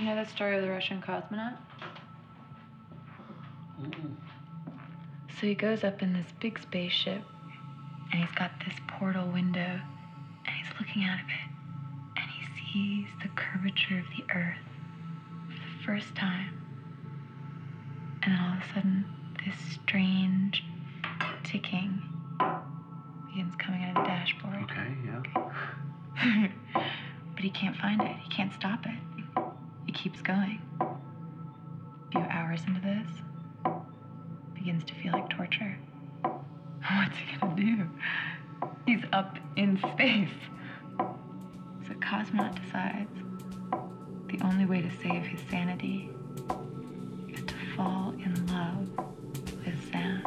You know the story of the Russian cosmonaut? Mm-mm. So he goes up in this big spaceship, and he's got this portal window, and he's looking out of it, and he sees the curvature of the Earth for the first time. And then all of a sudden, this strange ticking begins coming out of the dashboard. Okay, yeah. Okay. But he can't find it. He can't stop it. It keeps going. A few hours into this, it begins to feel like torture. What's he gonna do? He's up in space. So Cosmonaut decides the only way to save his sanity is to fall in love with sand.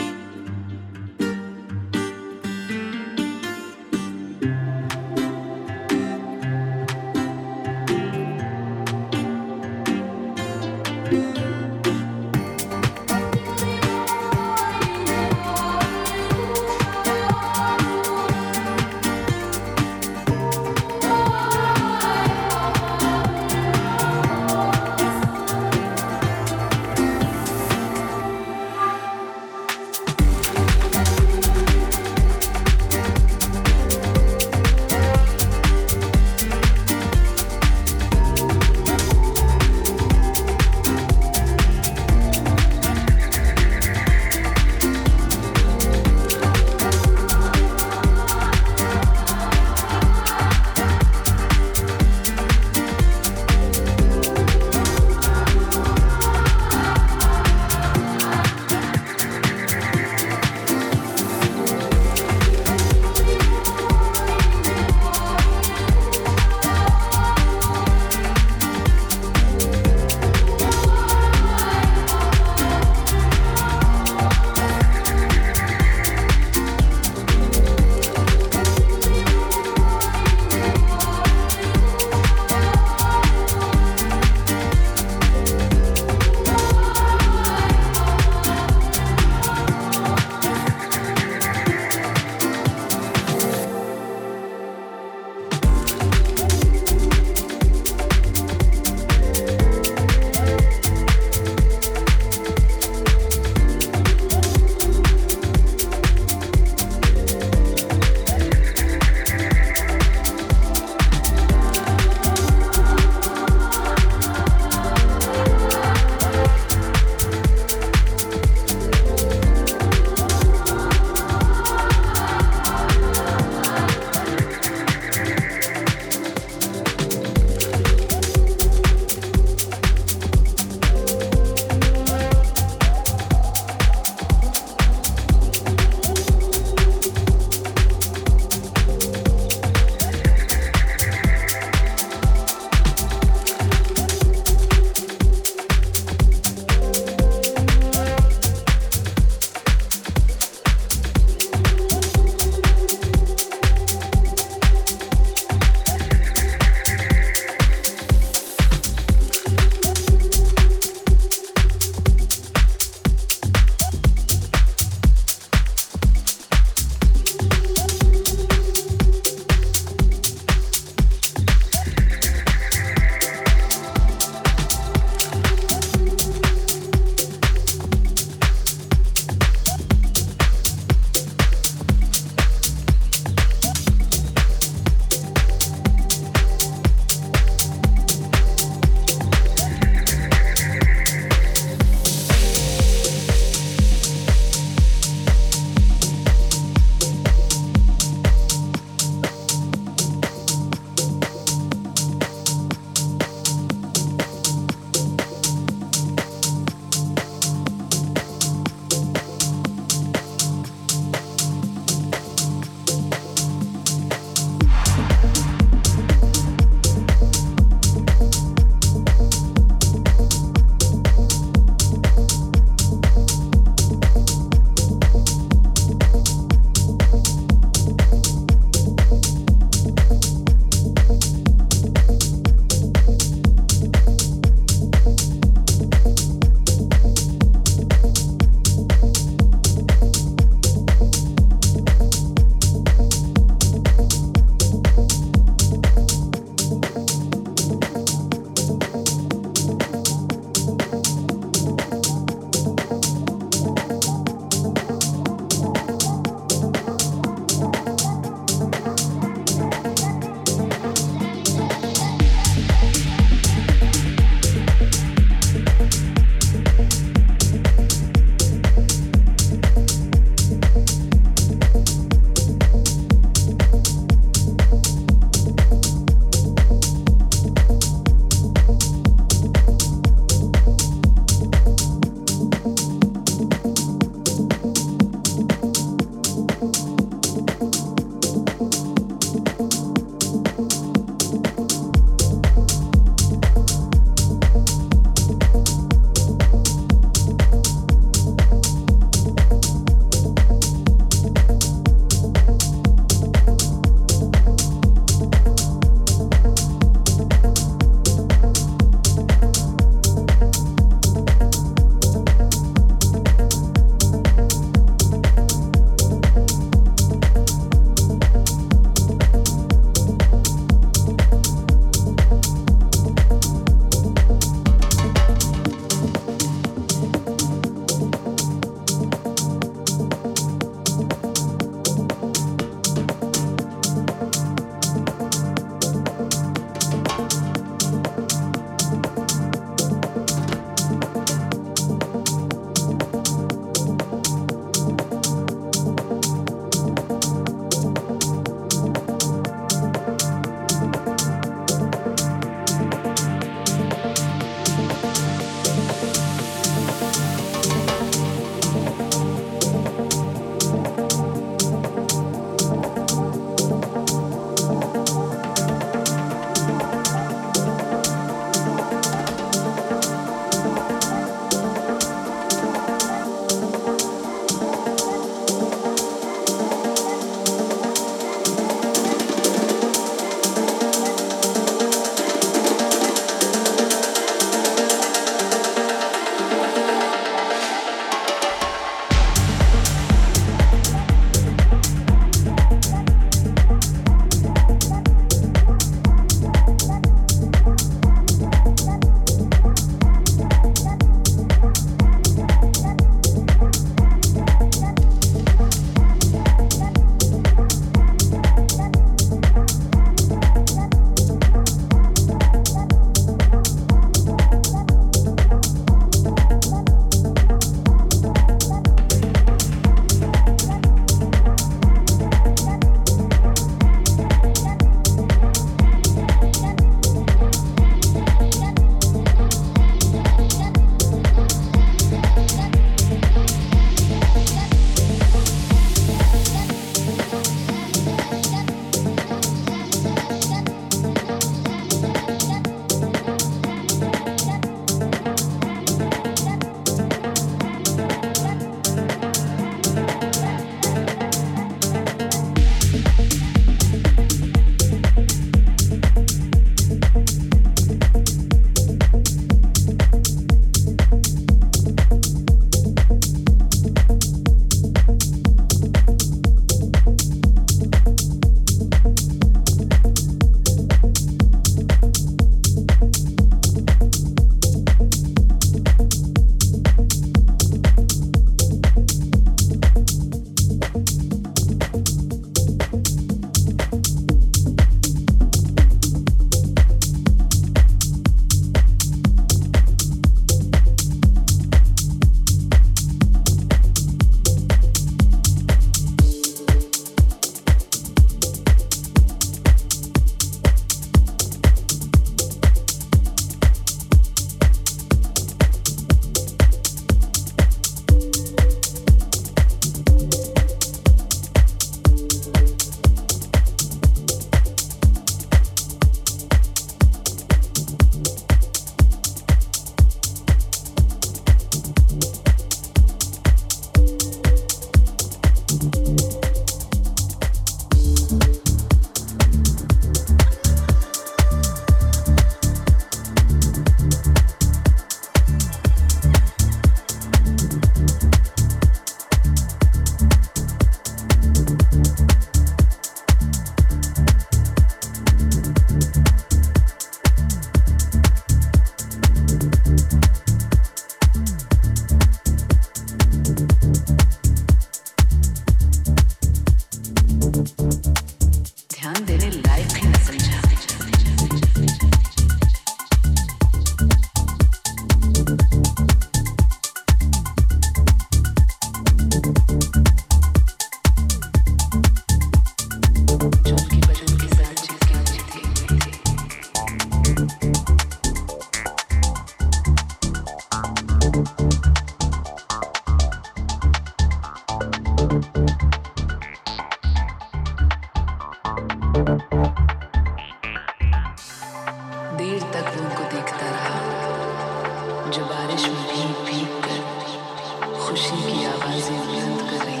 तत्वों को देखता रहा जो बारिश में भीग कर खुशी की आवाजें बुलंद कर रही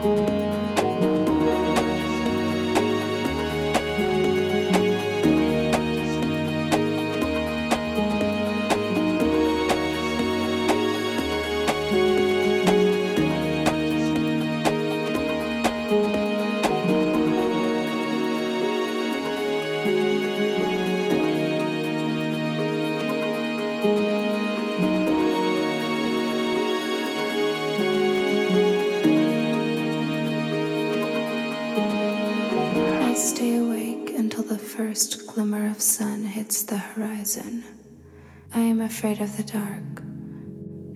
I stay awake until the first glimmer of sun hits the horizon. I am afraid of the dark.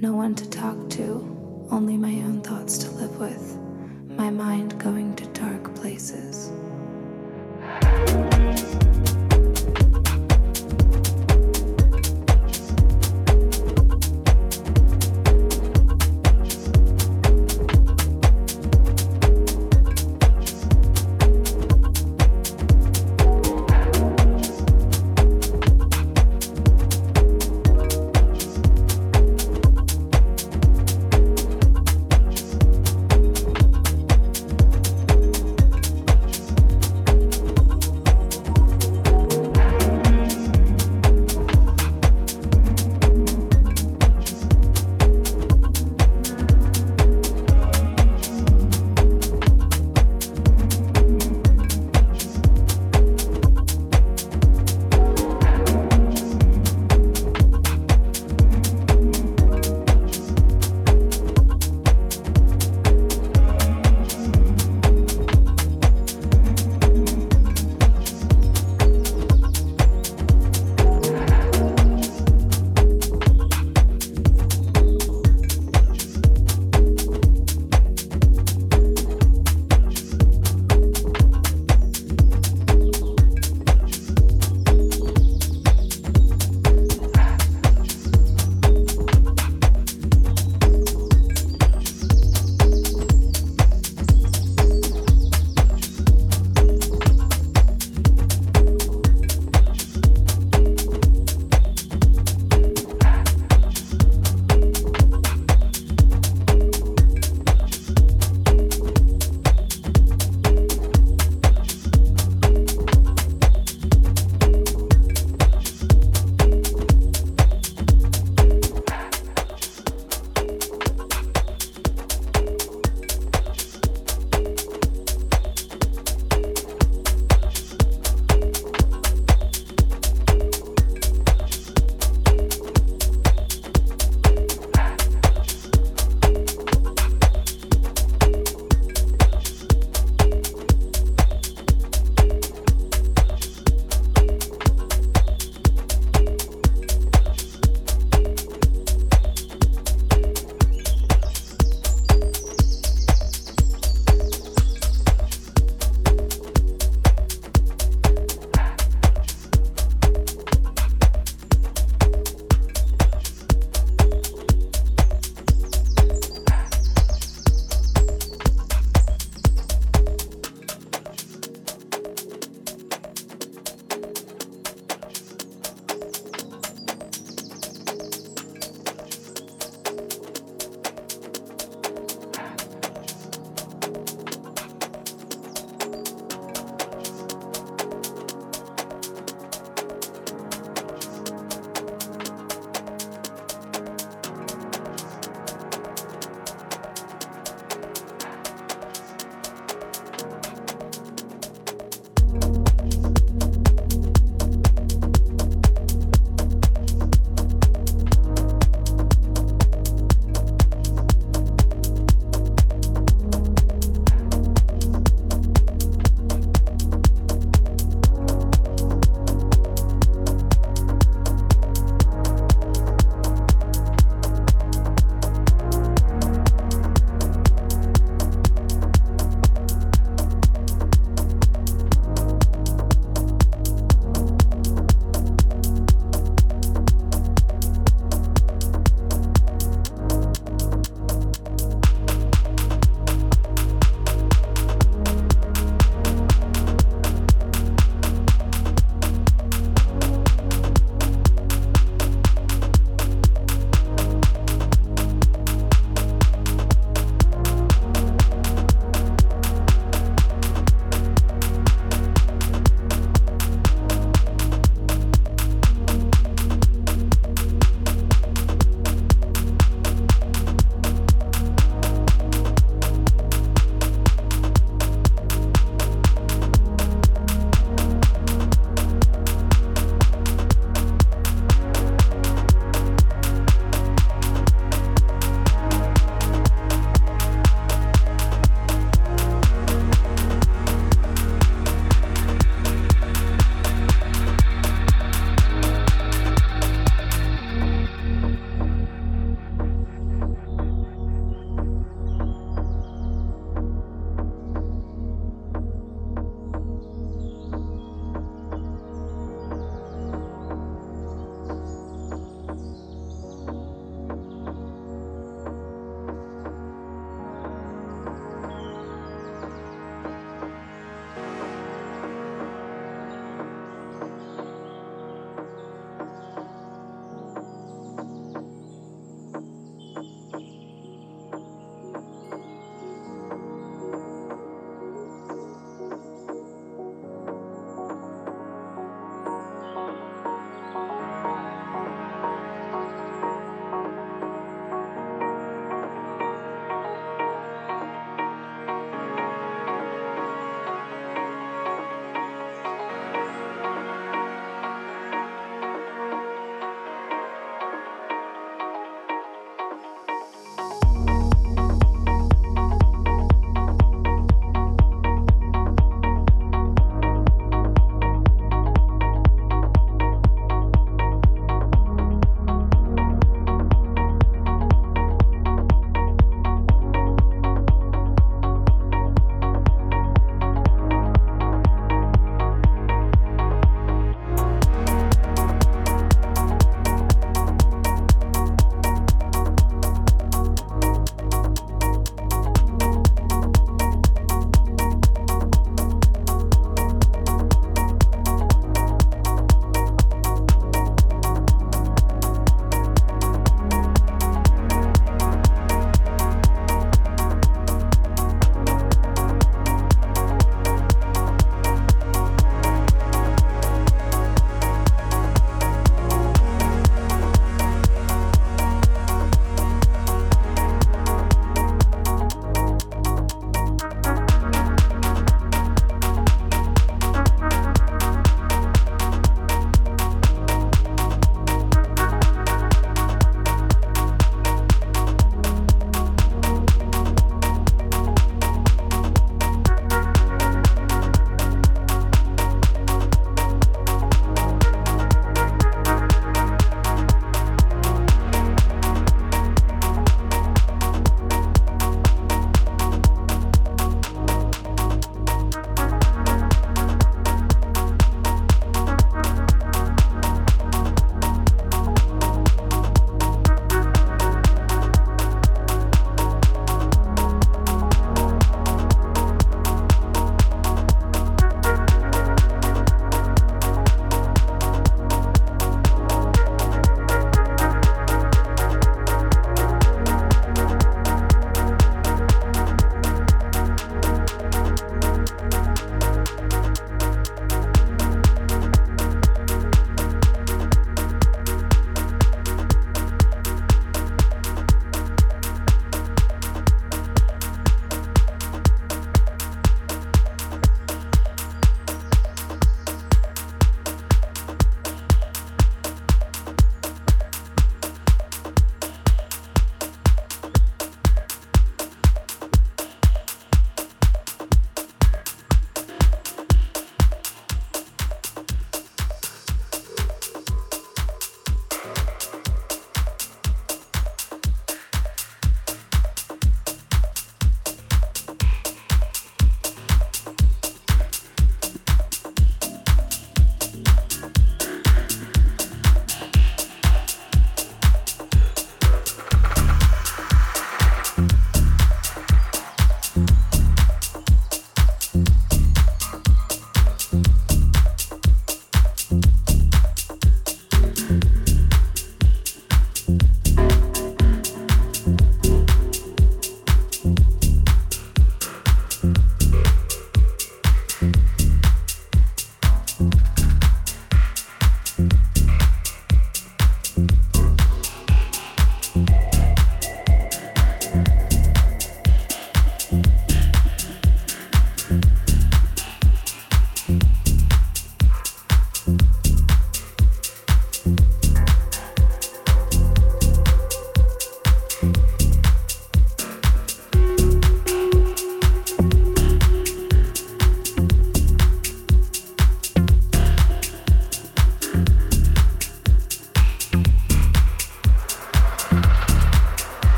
No one to talk to, only my own thoughts to live with, my mind going to dark places.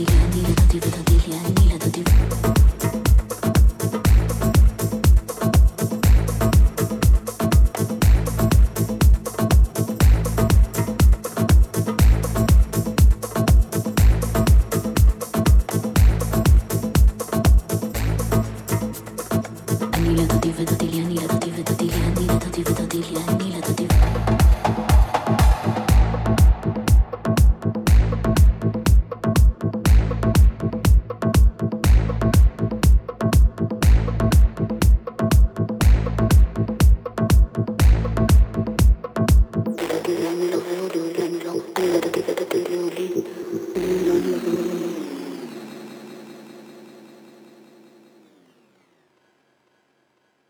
Nila